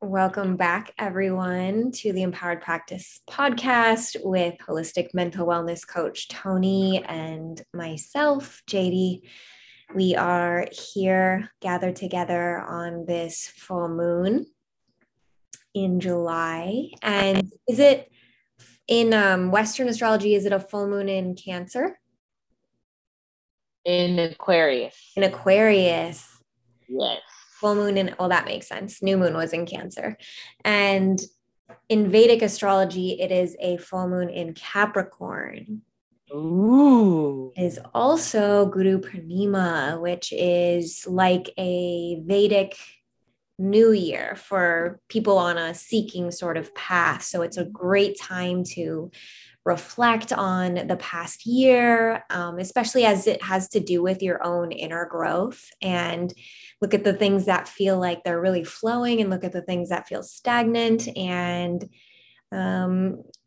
Welcome back, everyone, to the Empowered Practice Podcast with Holistic Mental Wellness Coach Tony and myself, JD. We are here gathered together on this full moon in July. And is it in Western astrology, is it a full moon in Cancer? In Aquarius. In Aquarius. Yes. Full moon and all that makes sense. New moon was in Cancer. And in Vedic astrology, it is a full moon in Capricorn. Ooh. It is also Guru Pranima, which is like a Vedic new year for people on a seeking sort of path. So it's a great time to reflect on the past year, especially as it has to do with your own inner growth, and look at the things that feel like they're really flowing and look at the things that feel stagnant, and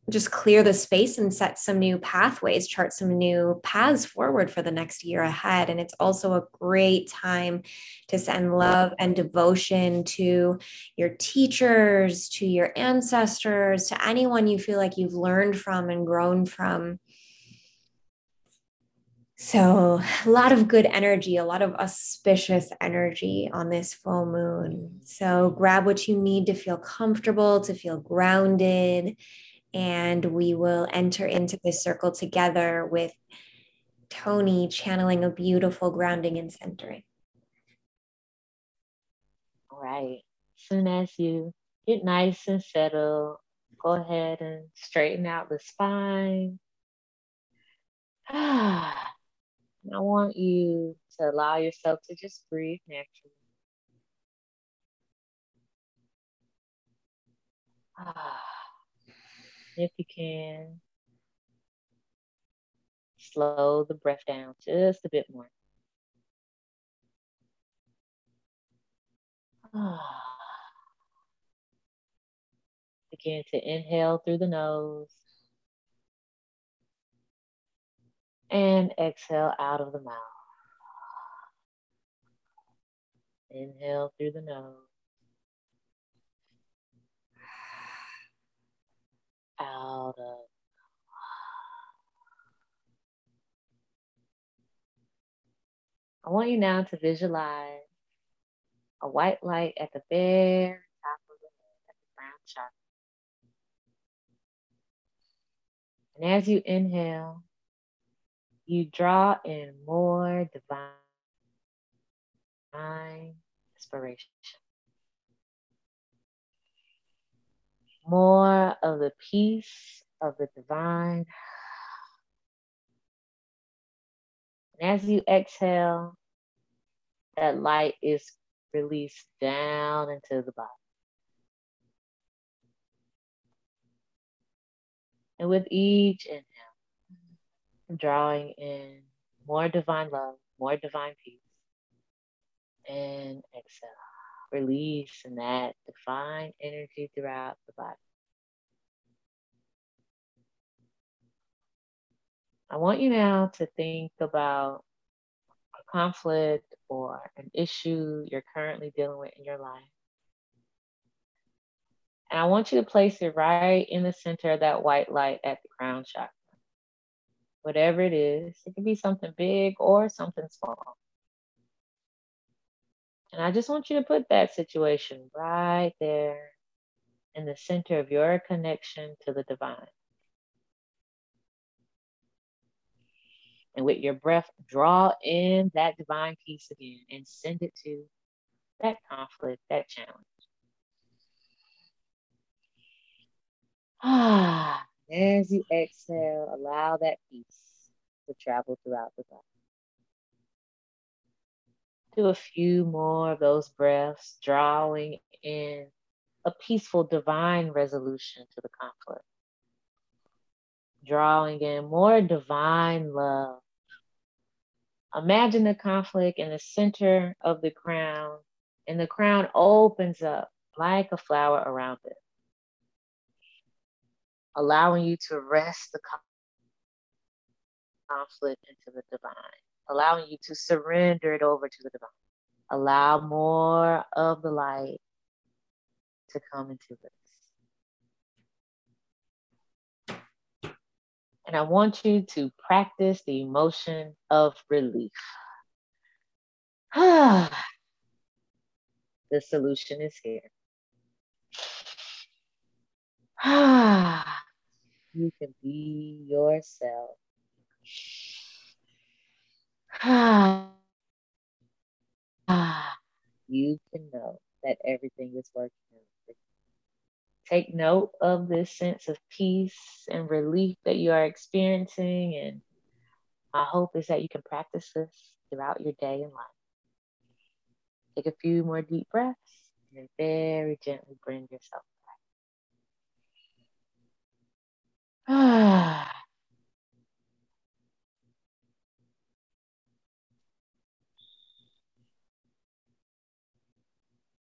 just clear the space and set some new pathways, chart some new paths forward for the next year ahead. And it's also a great time to send love and devotion to your teachers, to your ancestors, to anyone you feel like you've learned from and grown from. So a lot of good energy, a lot of auspicious energy on this full moon. So grab what you need to feel comfortable, to feel grounded. And we will enter into this circle together with Tony channeling a beautiful grounding and centering. All right. Soon as you get nice and settled, go ahead and straighten out the spine. Ah, I want you to allow yourself to just breathe naturally. Ah. If you can, slow the breath down just a bit more. Begin to inhale through the nose and exhale out of the mouth. Inhale through the nose. Out of, I want you now to visualize a white light at the very top of the head, at the crown chakra. And as you inhale, you draw in more divine inspiration. More of the peace of the divine. And as you exhale, that light is released down into the body. And with each inhale, drawing in more divine love, more divine peace. And exhale. Releasing that divine energy throughout the body. I want you now to think about a conflict or an issue you're currently dealing with in your life. And I want you to place it right in the center of that white light at the crown chakra. Whatever it is, it could be something big or something small. And I just want you to put that situation right there in the center of your connection to the divine. And with your breath, draw in that divine peace again and send it to that conflict, that challenge. Ah, as you exhale, allow that peace to travel throughout the body. Do a few more of those breaths, drawing in a peaceful divine resolution to the conflict. Drawing in more divine love. Imagine the conflict in the center of the crown, and the crown opens up like a flower around it, allowing you to rest the conflict into the divine. Allowing you to surrender it over to the divine. Allow more of the light to come into this. And I want you to practice the emotion of relief. The solution is here. You can be yourself. You can know that everything is working. Take note of this sense of peace and relief that you are experiencing. And my hope is that you can practice this throughout your day and life. Take a few more deep breaths and then very gently bring yourself back.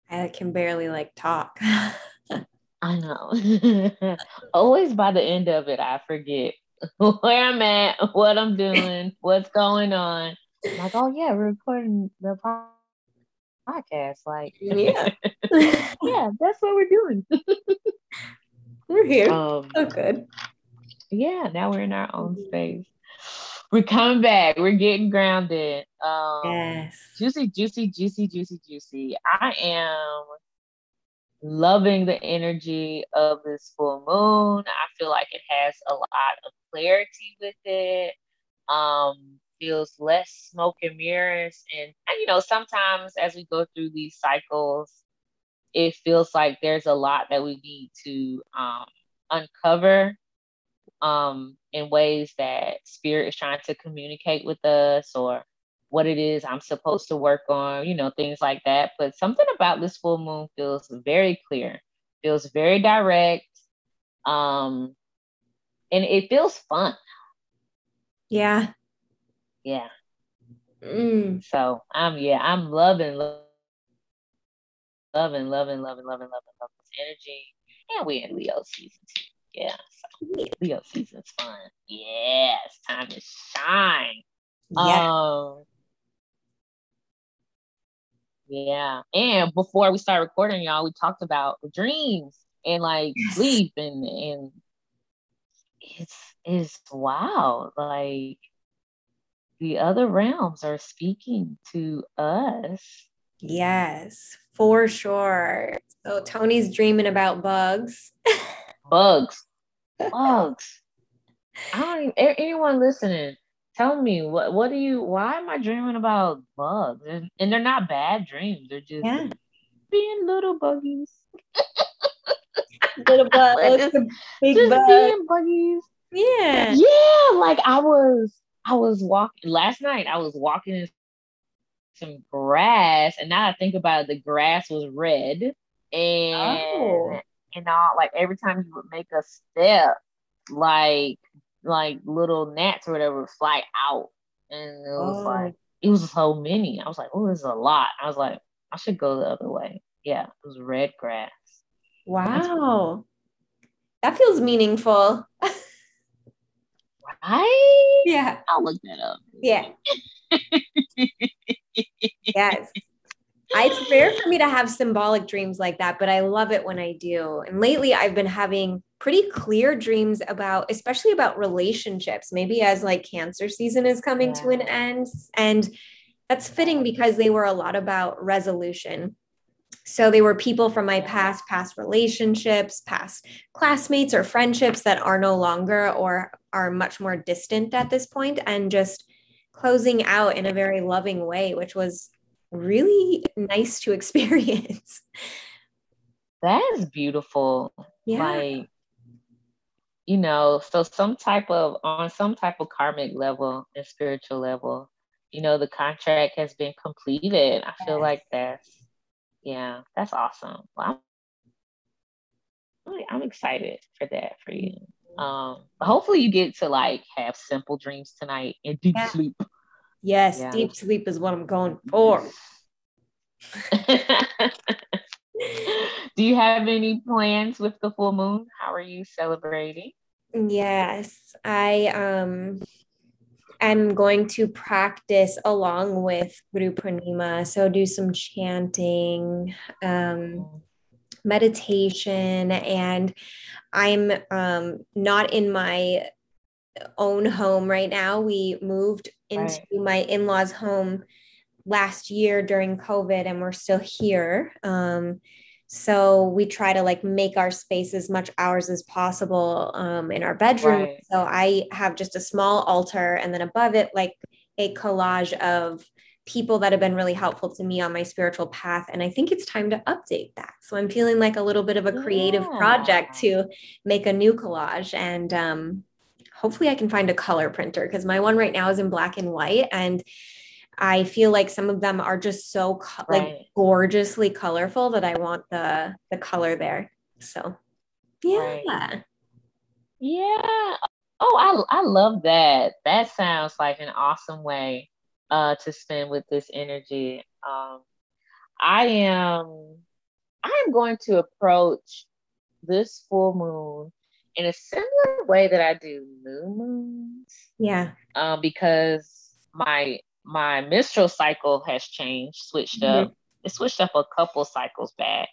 I can barely talk. I know. Always by the end of it, I forget where I'm at, what I'm doing, what's going on. I'm like, oh yeah, we're recording the podcast. Yeah. Yeah, that's what we're doing. We're here. So good. Yeah, now we're in our own space. We're coming back. We're getting grounded. Yes. Juicy. I am loving the energy of this full moon. I feel like it has a lot of clarity with it. Feels less smoke and mirrors. And sometimes as we go through these cycles, it feels like there's a lot that we need to uncover in ways that spirit is trying to communicate with us, or what it is I'm supposed to work on, things like that. But something about this full moon feels very clear, feels very direct, and it feels fun. Yeah. Yeah. Mm. So I'm loving this energy. And we're in Leo season 2. Yeah. So Leo season's fun. Yeah. It's time to shine. Yeah. Yeah. And before we start recording, y'all, we talked about dreams and sleep and it's wow. The other realms are speaking to us. Yes, for sure. So Tony's dreaming about bugs. Bugs. Anyone listening, tell me, why am I dreaming about bugs? And they're not bad dreams. They're just being little buggies. Little bugs. Being buggies. Yeah. Yeah, I was walking last night. I was walking in some grass, and now I think about it, the grass was red, and all, every time you would make a step, little gnats or whatever would fly out, and it was it was so many. I was like, oh, this is a lot. I was like, I should go the other way. Yeah, it was red grass. Wow, that feels meaningful. Right? Yeah. I'll look that up. Yeah. Yes. It's rare for me to have symbolic dreams like that, but I love it when I do. And lately I've been having pretty clear dreams especially about relationships, maybe as Cancer season is coming to an end. And that's fitting because they were a lot about resolution. So they were people from my past relationships, past classmates or friendships that are no longer or are much more distant at this point, and just closing out in a very loving way, which was really nice to experience. That is beautiful. Yeah. So on some type of karmic level and spiritual level, the contract has been completed. I feel like that's that's awesome. Well, I'm excited for that for you. Hopefully you get to have simple dreams tonight and deep sleep. Yes, deep sleep is what I'm going for. Do you have any plans with the full moon? How are you celebrating? Yes, I I'm going to practice along with Guru Pranima. So do some chanting, meditation, and I'm not in my own home right now. We moved into my in-laws' home last year during COVID, and we're still here. So we try to like make our space as much ours as possible in our bedroom. Right. So I have just a small altar, and then above it, like a collage of people that have been really helpful to me on my spiritual path. And I think it's time to update that. So I'm feeling like a little bit of a creative project to make a new collage. And hopefully I can find a color printer, because my one right now is in black and white. And I feel like some of them are just so like gorgeously colorful that I want the color there. So yeah. Right. Yeah. Oh, I love that. That sounds like an awesome way to spend with this energy. I am going to approach this full moon in a similar way that I do new moons. Yeah. Because my menstrual cycle has changed, switched up. It switched up a couple cycles back.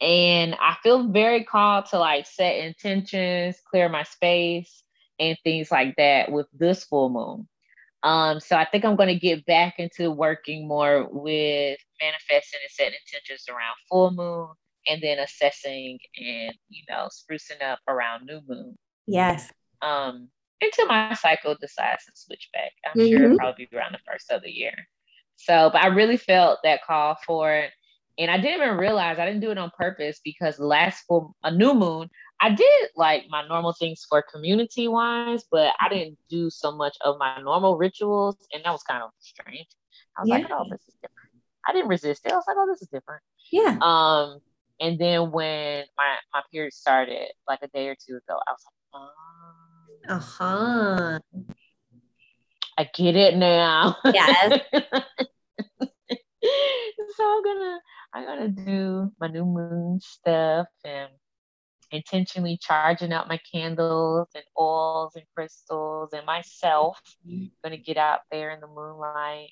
And I feel very called to like set intentions, clear my space and things like that with this full moon. So I think I'm going to get back into working more with manifesting and setting intentions around full moon, and then assessing and, you know, sprucing up around new moon. Yes. Until my cycle decides to switch back. I'm sure it'll probably be around the first of the year. So, but I really felt that call for it. And I didn't even realize I didn't do it on purpose, because last full, a new moon, I did like my normal things for community wise, but I didn't do so much of my normal rituals. And that was kind of strange. I was like, oh, this is different. I didn't resist it. I was like, oh, this is different. Yeah. And then when my period started like a day or two ago, I was like, oh. Uh-huh. I get it now. Yes. So I'm gonna do my new moon stuff and intentionally charging up my candles and oils and crystals and myself. I'm gonna get out there in the moonlight,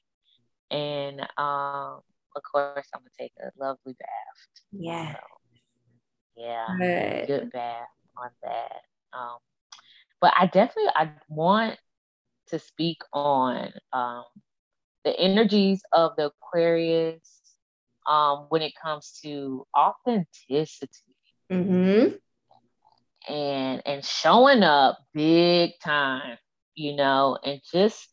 and of course I'm gonna take a lovely bath. Yeah. So, yeah. Good bath on that. But I want to speak on the energies of the Aquarius when it comes to authenticity and showing up big time, you know, and just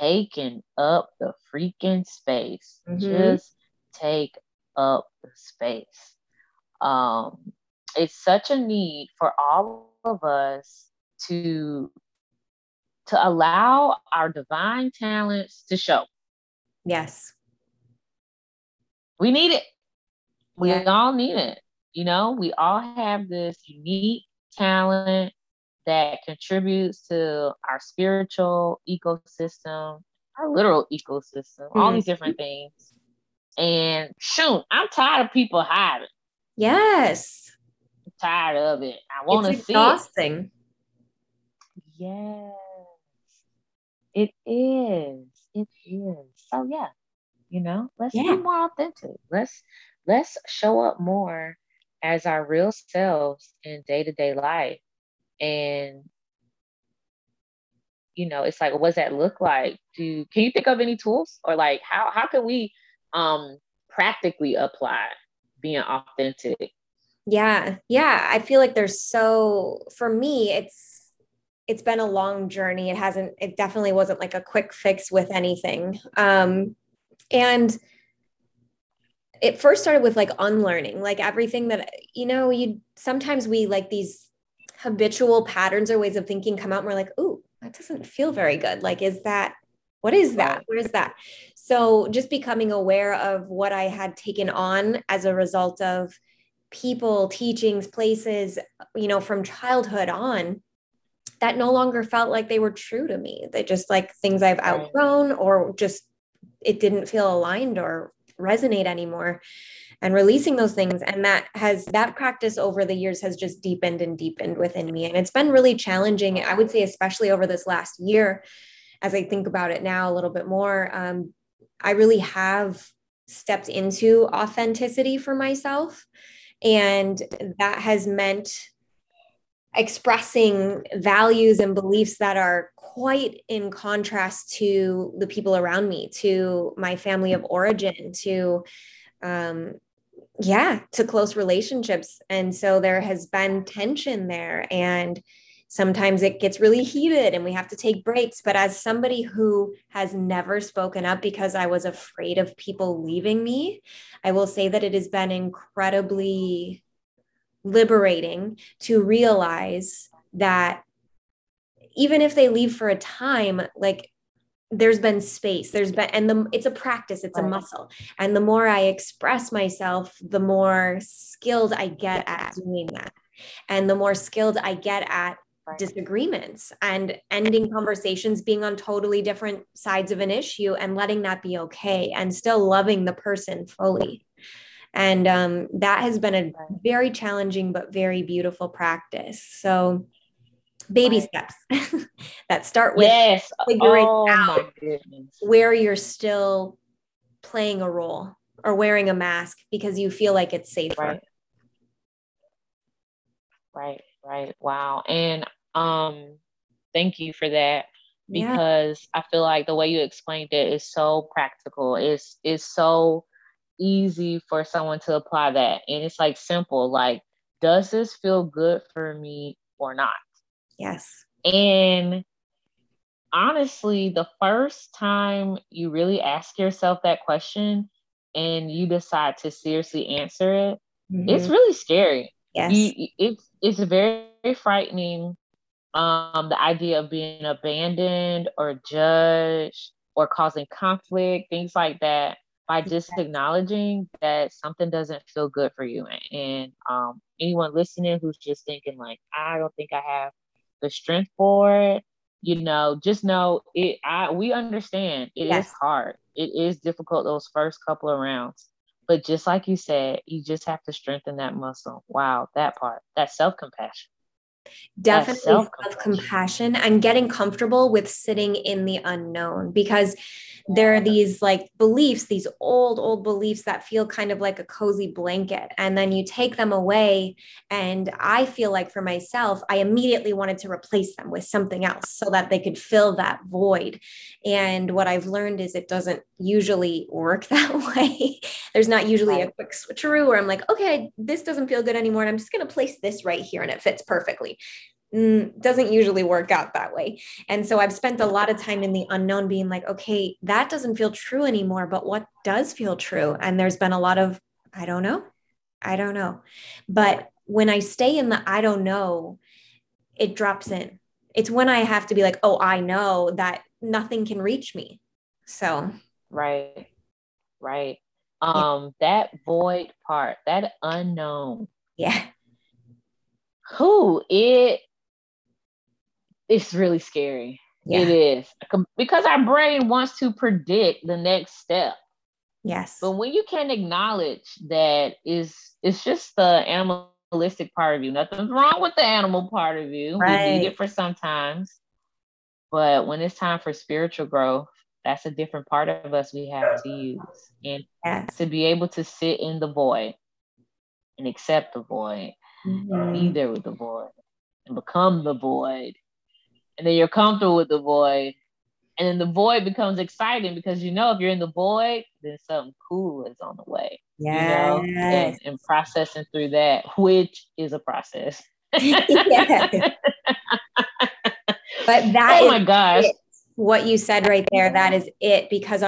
taking up the freaking space. Just take up the space. It's such a need for all of us to allow our divine talents to show. Yes. We need it. We all need it. You know, we all have this unique talent that contributes to our spiritual ecosystem, our literal ecosystem, all these different things. And shoot, I'm tired of people hiding. Yes. I'm tired of it. I want to see it. It's exhausting. Yes, it is. It is. So yeah, you know, let's be more authentic. Let's show up more as our real selves in day-to-day life. And you know, it's like, what does that look like? Can you think of any tools, or like how can we practically apply being authentic? Yeah. I feel like for me, it's been a long journey. It definitely wasn't like a quick fix with anything. And it first started with like unlearning, like everything that, you know, sometimes we like these habitual patterns or ways of thinking come out and we're like, ooh, that doesn't feel very good. Like, what is that? Where is that? So just becoming aware of what I had taken on as a result of people, teachings, places, you know, from childhood on, that no longer felt like they were true to me. They just like things I've outgrown, or just it didn't feel aligned or resonate anymore, and releasing those things. And that practice over the years has just deepened and deepened within me. And it's been really challenging. I would say, especially over this last year, as I think about it now a little bit more, I really have stepped into authenticity for myself. And that has meant expressing values and beliefs that are quite in contrast to the people around me, to my family of origin, to, to close relationships. And so there has been tension there, and sometimes it gets really heated and we have to take breaks. But as somebody who has never spoken up because I was afraid of people leaving me, I will say that it has been incredibly liberating to realize that even if they leave for a time, like there's been space, it's a practice, it's a muscle. And the more I express myself, the more skilled I get at doing that. And the more skilled I get at disagreements and ending conversations, being on totally different sides of an issue and letting that be okay and still loving the person fully. And that has been a very challenging, but very beautiful practice. So baby steps that start with figuring out where you're still playing a role or wearing a mask because you feel like it's safer. Right. Wow. And thank you for that, because I feel like the way you explained it is so practical. It's so easy for someone to apply that. And it's like simple, like, does this feel good for me or not? Yes. And honestly, the first time you really ask yourself that question and you decide to seriously answer it, it's really scary. Yes. It's very, very frightening. The idea of being abandoned or judged or causing conflict, things like that, by just acknowledging that something doesn't feel good for you. And anyone listening who's just thinking like, I don't think I have the strength for it, just know it. We understand it is hard. It is difficult those first couple of rounds. But just like you said, you just have to strengthen that muscle. Wow, that part, that self-compassion. Definitely self-compassion and getting comfortable with sitting in the unknown, because there are these like beliefs, these old beliefs that feel kind of like a cozy blanket. And then you take them away. And I feel like for myself, I immediately wanted to replace them with something else so that they could fill that void. And what I've learned is it doesn't usually work that way. There's not usually a quick switcheroo where I'm like, okay, this doesn't feel good anymore, and I'm just going to place this right here and it fits perfectly. Doesn't usually work out that way. And so I've spent a lot of time in the unknown being like, okay, that doesn't feel true anymore, but what does feel true? And there's been a lot of, I don't know. But when I stay in the, I don't know, it drops in. It's when I have to be like, oh, I know that nothing can reach me. So. Right. That void part, that unknown. Yeah. It's really scary. Yeah. It is, because our brain wants to predict the next step. Yes. But when you can acknowledge that it's just the animalistic part of you. Nothing's wrong with the animal part of you. Right. We need it for sometimes. But when it's time for spiritual growth, that's a different part of us we have to use. And to be able to sit in the void and accept the void. Mm-hmm. Be there with the void and become the void, and then you're comfortable with the void, and then the void becomes exciting because if you're in the void, then something cool is on the way. And processing through that, which is a process. But that what you said right there, that is it, because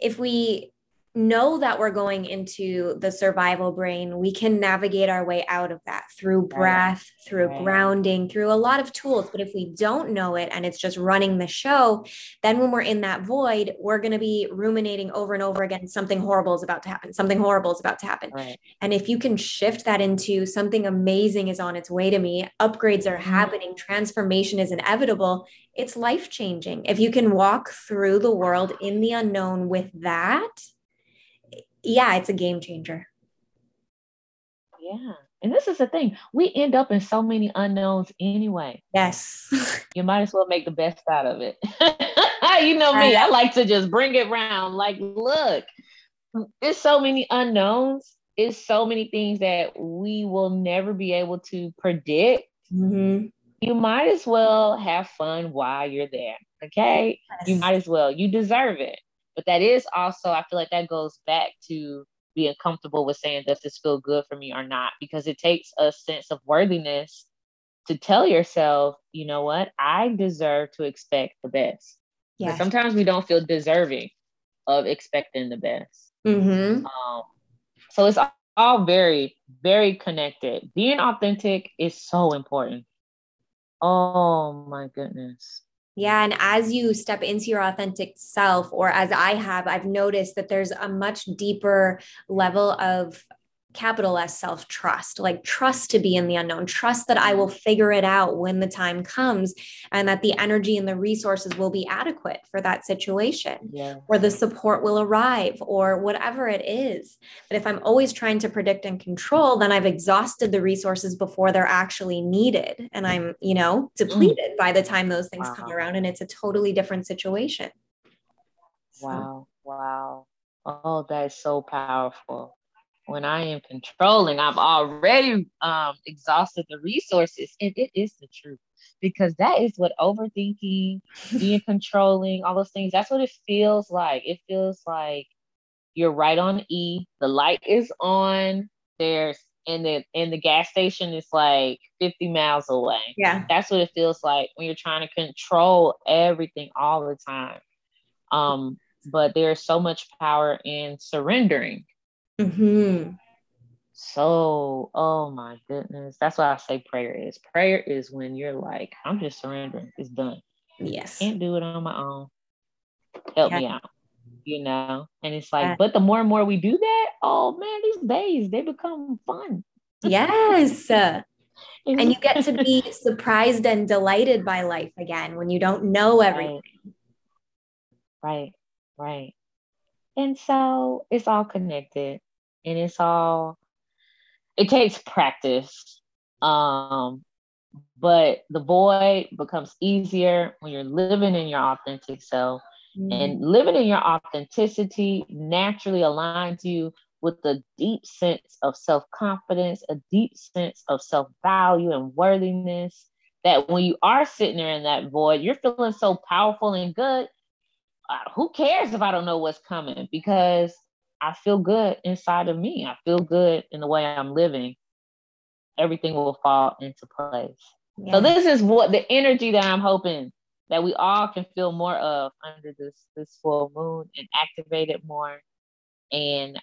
if we know that we're going into the survival brain, we can navigate our way out of that through breath, through grounding, through a lot of tools. But if we don't know it and it's just running the show, then when we're in that void, we're going to be ruminating over and over again, something horrible is about to happen. Right. And if you can shift that into something amazing is on its way to me, upgrades are happening, transformation is inevitable, it's life-changing. If you can walk through the world in the unknown with that, it's a game changer. Yeah. And this is the thing. We end up in so many unknowns anyway. Yes. You might as well make the best out of it. Me, I like to just bring it round. Like, look, there's so many unknowns. it's so many things that we will never be able to predict. Mm-hmm. You might as well have fun while you're there. Okay. Yes. You might as well, you deserve it. But that is also, I feel like that goes back to being comfortable with saying, does this feel good for me or not? Because it takes a sense of worthiness to tell yourself, you know what, I deserve to expect the best. Yes. Sometimes we don't feel deserving of expecting the best. Mm-hmm. So it's all very, very connected. Being authentic is so important. Oh my goodness. Yeah. And as you step into your authentic self, or as I have, I've noticed that there's a much deeper level of capital S self-trust, like trust to be in the unknown, trust that I will figure it out when the time comes and that the energy and the resources will be adequate for that situation, yeah, or the support will arrive or whatever it is. But if I'm always trying to predict and control, then I've exhausted the resources before they're actually needed. And I'm, depleted by the time those things come around, and it's a totally different situation. Wow. So. Wow. Oh, that's so powerful. When I am controlling, I've already exhausted the resources. And it is the truth, because that is what overthinking, being controlling, all those things, that's what it feels like. It feels like you're right on E, the light is on, there's, and the gas station is like 50 miles away. Yeah. That's what it feels like when you're trying to control everything all the time. But there's so much power in surrendering. Mm-hmm. So, oh my goodness. That's why I say prayer is when you're like, I'm just surrendering. It's done. Yes. Can't do it on my own. Help me out, And it's like, but the more and more we do that, oh man, these days, they become fun. Yes. And you get to be surprised and delighted by life again when you don't know everything. Right. And so it's all connected, and it takes practice. But the void becomes easier when you're living in your authentic self, and living in your authenticity naturally aligns you with a deep sense of self-confidence, a deep sense of self-value and worthiness, that when you are sitting there in that void, you're feeling so powerful and good. Who cares if I don't know what's coming? Because I feel good inside of me. I feel good in the way I'm living. Everything will fall into place. Yeah. So this is what the energy that I'm hoping that we all can feel more of under this full moon and activate it more. And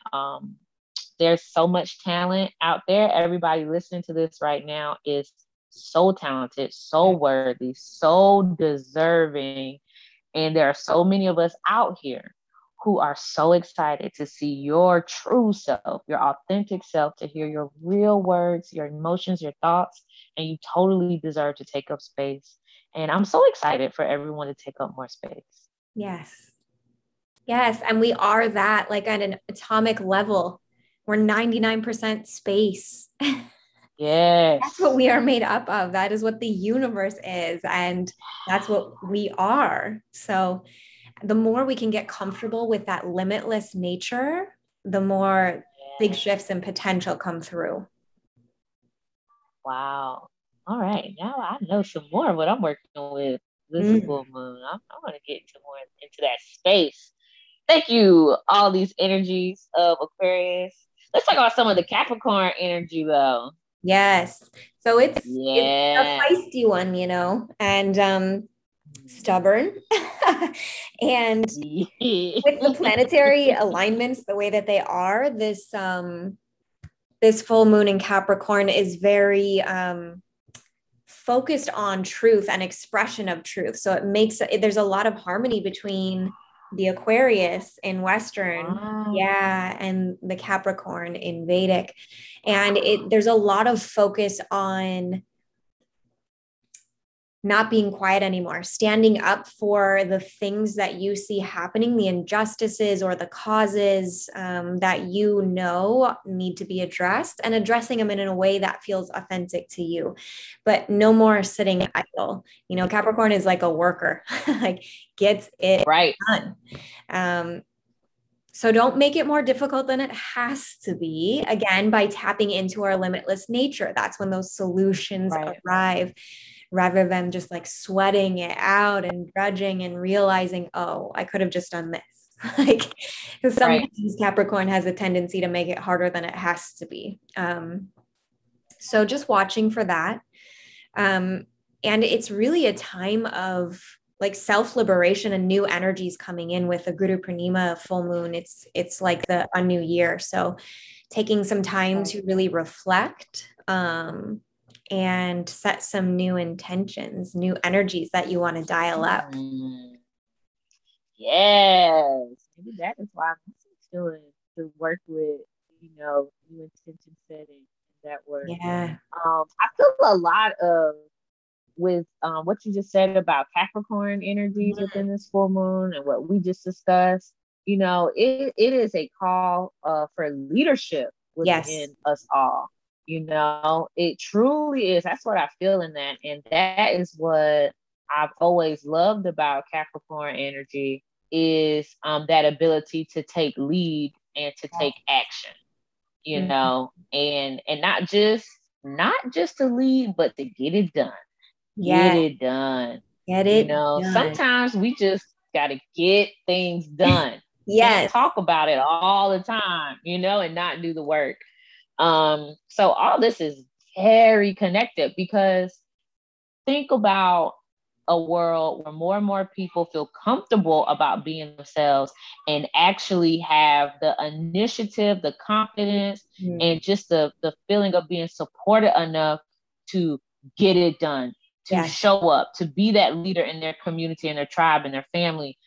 there's so much talent out there. Everybody listening to this right now is so talented, so worthy, so deserving. And there are so many of us out here who are so excited to see your true self, your authentic self, to hear your real words, your emotions, your thoughts, and you totally deserve to take up space. And I'm so excited for everyone to take up more space. Yes. And we are that, like, at an atomic level. We're 99% space. Yes. That's what we are made up of. That is what the universe is. And that's what we are. So the more we can get comfortable with that limitless nature, the more big shifts and potential come through. Wow. All right. Now I know some more of what I'm working with. This full moon. I want to get into more into that space. Thank you. All these energies of Aquarius. Let's talk about some of the Capricorn energy though. Yes. So it's a feisty one, and stubborn. And with the planetary alignments the way that they are, this full moon in Capricorn is very focused on truth and expression of truth. So there's a lot of harmony between the Aquarius in Western, and the Capricorn in Vedic. And there's a lot of focus on not being quiet anymore, standing up for the things that you see happening, the injustices or the causes that need to be addressed, and addressing them in a way that feels authentic to you, but no more sitting idle. Capricorn is like a worker, like gets it done. So don't make it more difficult than it has to be, again, by tapping into our limitless nature. That's when those solutions arrive, rather than just like sweating it out and grudging and realizing, oh, I could have just done this. Like sometimes Capricorn has a tendency to make it harder than it has to be. So just watching for that. And it's really a time of like self-liberation and new energies coming in with the Guru Pranima full moon. It's like a new year. So taking some time to really reflect, and set some new intentions, new energies that you want to dial up. Yes. Maybe that is why I'm doing the work with, you know, new intention setting, that work. Yeah. I feel a lot of, with what you just said about Capricorn energies within this full moon and what we just discussed, you know, it is a call for leadership within us all. You know, it truly is. That's what I feel in that. And that is what I've always loved about Capricorn energy is that ability to take lead and to take action, you know, and not just to lead, but to get it done. Get it done. You know, sometimes we just got to get things done. Talk about it all the time, you know, and not do the work. So all this is very connected, because think about a world where more and more people feel comfortable about being themselves and actually have the initiative, the confidence, and just the feeling of being supported enough to get it done, to show up, to be that leader in their community and their tribe and their family,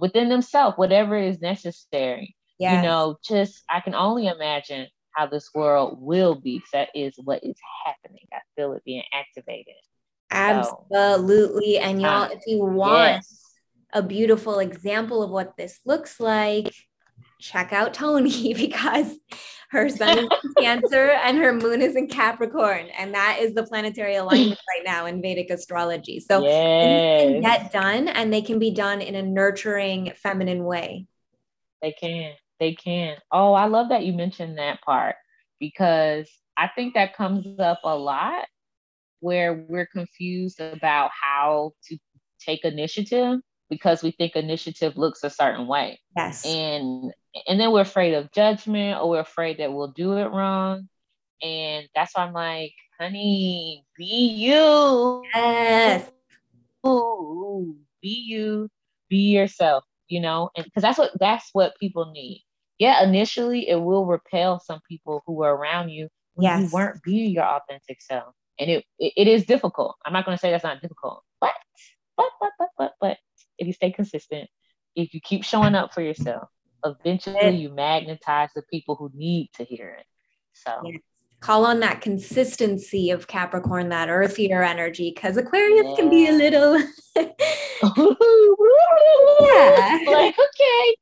within themselves, whatever is necessary. You know, just, I can only imagine how this world will be. That is what is happening. I feel it being activated. Absolutely. So, and y'all, if you want a beautiful example of what this looks like, check out Tony, because her sun is in Cancer and her moon is in Capricorn. And that is the planetary alignment right now in Vedic astrology. So things can get done, and they can be done in a nurturing, feminine way. They can. Oh, I love that you mentioned that part, because I think that comes up a lot where we're confused about how to take initiative, because we think initiative looks a certain way. And then we're afraid of judgment, or we're afraid that we'll do it wrong. And that's why I'm like, honey, be you. Be you, be yourself, you know, and because that's what people need. Yeah, initially it will repel some people who are around you when you weren't being your authentic self. And it is difficult. I'm not going to say that's not difficult, but if you stay consistent, if you keep showing up for yourself, eventually you magnetize the people who need to hear it. So call on that consistency of Capricorn, that earthier energy, because Aquarius can be a little like, okay.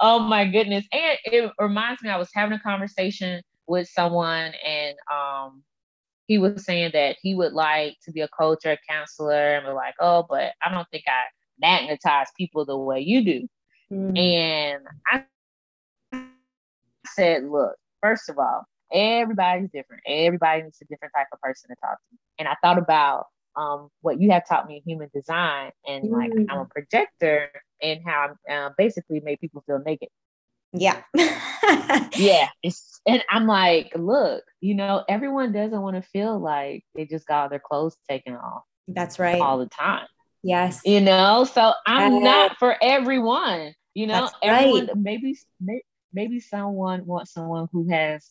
Oh my goodness. And it reminds me, I was having a conversation with someone, and he was saying that he would like to be a coach or a counselor, and we're like, oh, but I don't think I magnetize people the way you do. And I said, look, first of all, everybody's different. Everybody needs a different type of person to talk to. And I thought about what you have taught me in human design, and like I'm a projector, and how I basically made people feel naked. And I'm like, look, you know, everyone doesn't want to feel like they just got all their clothes taken off. That's right. All the time. Yes. You know, so I'm not for everyone, you know, everyone, maybe someone wants someone who has,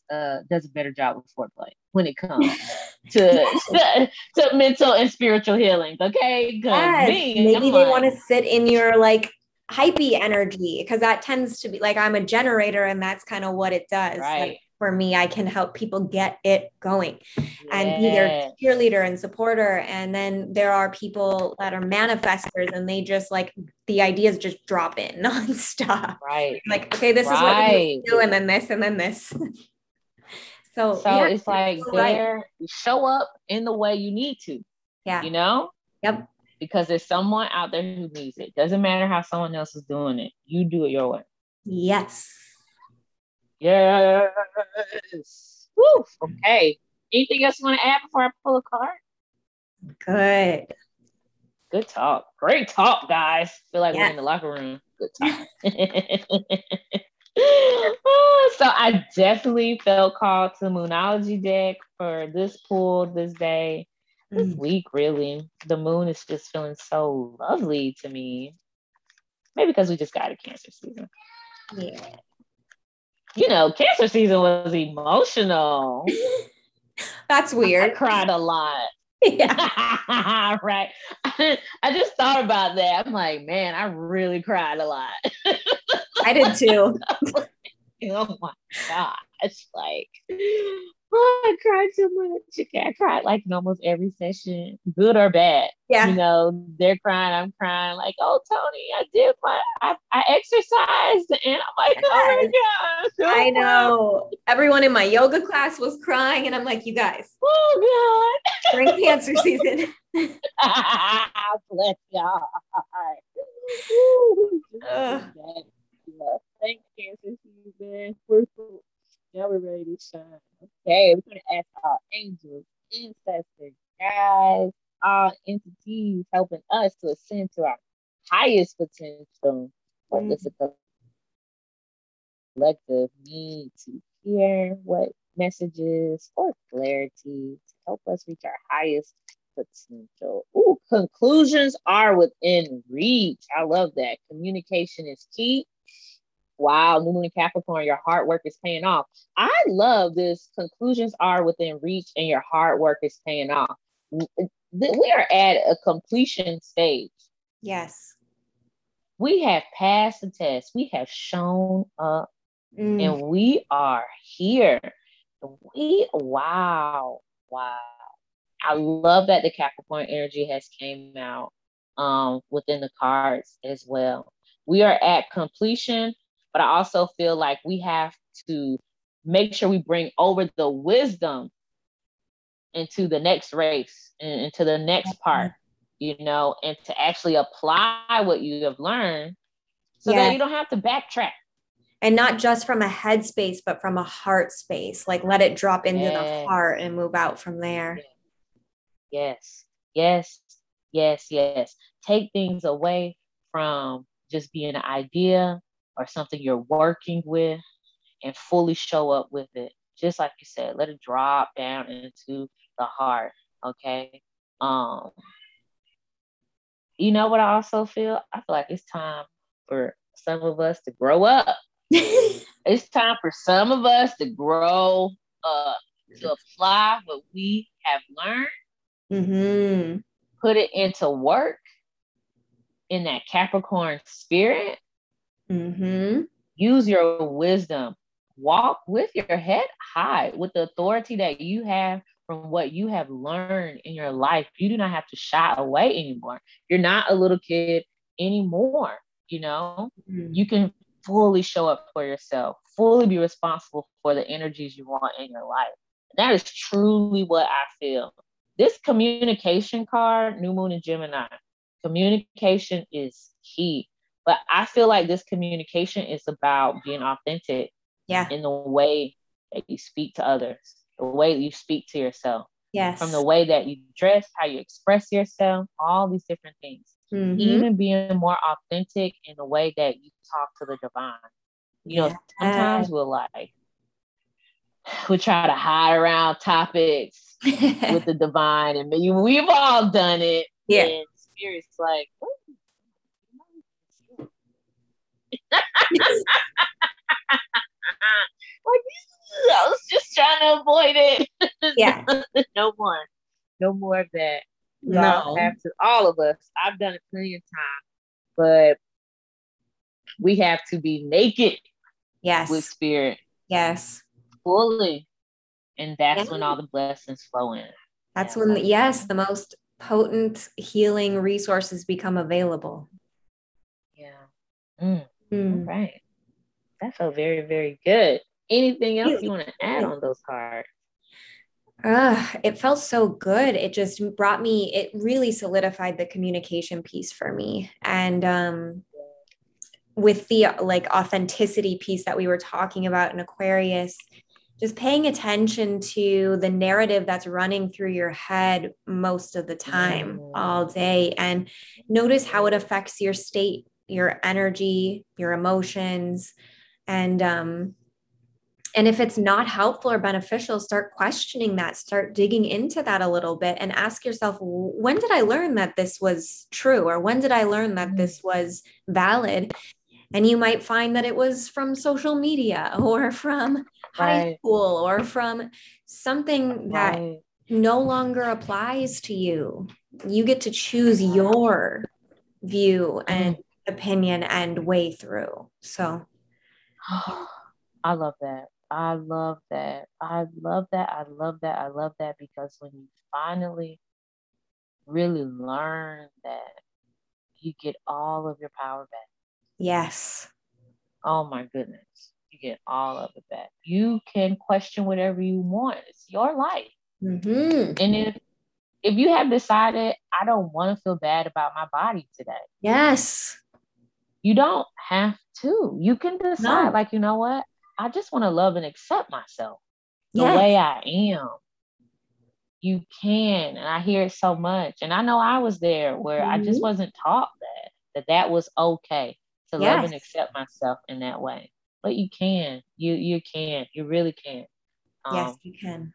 does a better job with foreplay when it comes to mental and spiritual healing. Okay. Maybe they want to sit in your like hypey energy, because that tends to be like, I'm a generator, and that's kind of what it does. Like, for me, I can help people get it going and be their cheerleader and supporter. And then there are people that are manifestors, and they just like, the ideas just drop in nonstop. Like, okay, this is what we do. And then this, and then this. So it's like, show up in the way you need to, you know? because there's someone out there who needs it. Doesn't matter how someone else is doing it. You do it your way. Yes. Yes. Woo. Okay. Anything else you want to add before I pull a card? Good. Good talk. Great talk, guys. Feel like we're in the locker room. Good talk. So I definitely felt called to the Moonology deck for this pool this day. This week, really. The moon is just feeling so lovely to me. Maybe because we just got a Cancer season. Yeah. You know, Cancer season was emotional. That's weird. I cried a lot. Yeah. Right. I just thought about that. I'm like, man, I really cried a lot. I did too. Oh my gosh. Like, oh, I cried so much. I cried like in almost every session, good or bad. Yeah. You know, they're crying, I'm crying. Like, oh, Tony, I exercised. And I'm like, oh my gosh. Oh, I know. God. Everyone in my yoga class was crying. And I'm like, you guys. Oh, God. During Cancer season. Bless y'all. Thank you, Cancer season. Now we're ready to shine. Okay, we're going to ask our angels, ancestors, guys, all entities helping us to ascend to our highest potential. What does the collective need to hear? What messages or clarity to help us reach our highest potential? Ooh, conclusions are within reach. I love that. Communication is key. Wow, New Moon in Capricorn, your hard work is paying off. I love this. Conclusions are within reach and your hard work is paying off. We are at a completion stage. Yes. We have passed the test. We have shown up and we are here. Wow. I love that the Capricorn energy has came out within the cards as well. We are at completion. But I also feel like we have to make sure we bring over the wisdom into the next race and into the next part, you know, and to actually apply what you have learned so that you don't have to backtrack. And not just from a head space, but from a heart space, like let it drop into the heart and move out from there. Yes. Take things away from just being an idea or something you're working with and fully show up with it. Just like you said, let it drop down into the heart, okay? You know what I also feel? I feel like it's time for some of us to grow up. It's time for some of us to grow up, to apply what we have learned, put it into work in that Capricorn spirit. Use your wisdom, walk with your head high with the authority that you have from what you have learned in your life. You do not have to shy away anymore. You're not a little kid anymore. You know, you can fully show up for yourself, fully be responsible for the energies you want in your life. That is truly what I feel. This communication card, New Moon in Gemini, communication is key. But I feel like this communication is about being authentic in the way that you speak to others, the way that you speak to yourself, from the way that you dress, how you express yourself, all these different things, even being more authentic in the way that you talk to the divine. You know, sometimes we try to hide around topics with the divine, and maybe we've all done it. Yeah. And spirit's like, what? Like, I was just trying to avoid it. No more of that. All of us, I've done it plenty of times, but we have to be naked with spirit, fully, and that's when all the blessings flow in. That's when the most potent healing resources become available. All right. That felt very, very good. Anything else you want to add on those cards? It felt so good. It just brought me, it really solidified the communication piece for me. And with the like authenticity piece that we were talking about in Aquarius, just paying attention to the narrative that's running through your head most of the time, all day, and notice how it affects your state, your energy, your emotions. And if it's not helpful or beneficial, start questioning that, start digging into that a little bit and ask yourself, when did I learn that this was true? Or when did I learn that this was valid? And you might find that it was from social media or from high school or from something that no longer applies to you. You get to choose your view and opinion and way through. So I love that. I love that. I love that. I love that. I love that, because when you finally really learn that, you get all of your power back. Yes. Oh my goodness. You get all of it back. You can question whatever you want. It's your life. Mm-hmm. And if you have decided, I don't want to feel bad about my body today. Yes. You don't have to. You can decide, like, you know what? I just want to love and accept myself the way I am. You can. And I hear it so much. And I know I was there where I just wasn't taught that was okay to love and accept myself in that way. But you can, you really can. Yes, you can.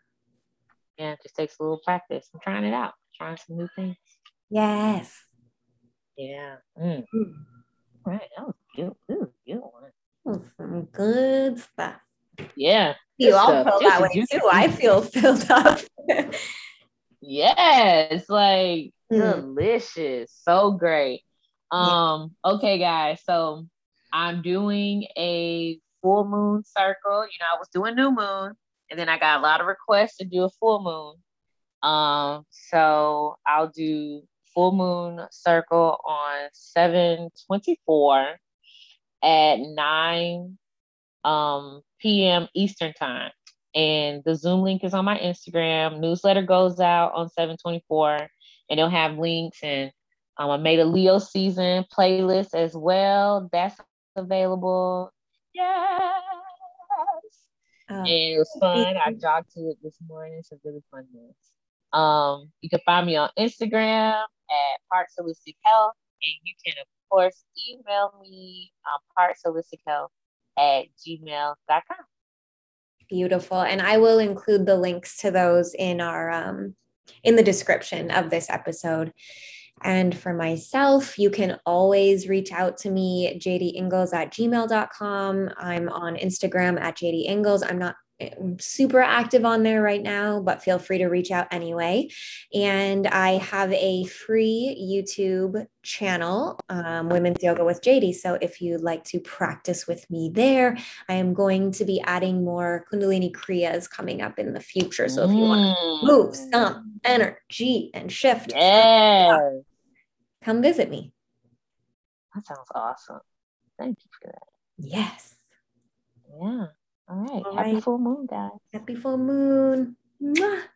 Yeah, it just takes a little practice. I'm trying it out, trying some new things. Yes. Yeah. Mm. Mm. All right. That was good. Good one. Some good stuff. Yeah. You all feel that way too. I feel filled up. Yes, like delicious. So great. Okay, guys. So I'm doing a full moon circle. You know, I was doing new moon, and then I got a lot of requests to do a full moon. So I'll do full moon circle on 7/24 at 9 p.m. Eastern time. And the Zoom link is on my Instagram. Newsletter goes out on 7/24, and it'll have links. And I made a Leo season playlist as well. That's available. Yes. And it was fun. I jogged to it this morning. It's a really fun one. You can find me on Instagram at Parts Holistic Health, and you can of course email me on partsholistic@gmail.com. Beautiful. And I will include the links to those in our in the description of this episode. And for myself, you can always reach out to me, jdingles@gmail.com. I'm on Instagram at jdingles. I'm super active on there right now, but feel free to reach out anyway. And I have a free YouTube channel, Women's Yoga with JD. So if you'd like to practice with me there, I am going to be adding more kundalini kriyas coming up in the future. So if you want to move some energy and shift, come visit me. That sounds awesome. Thank you for that. Yes. Yeah. All right. Happy full moon, guys. Happy full moon. Mwah.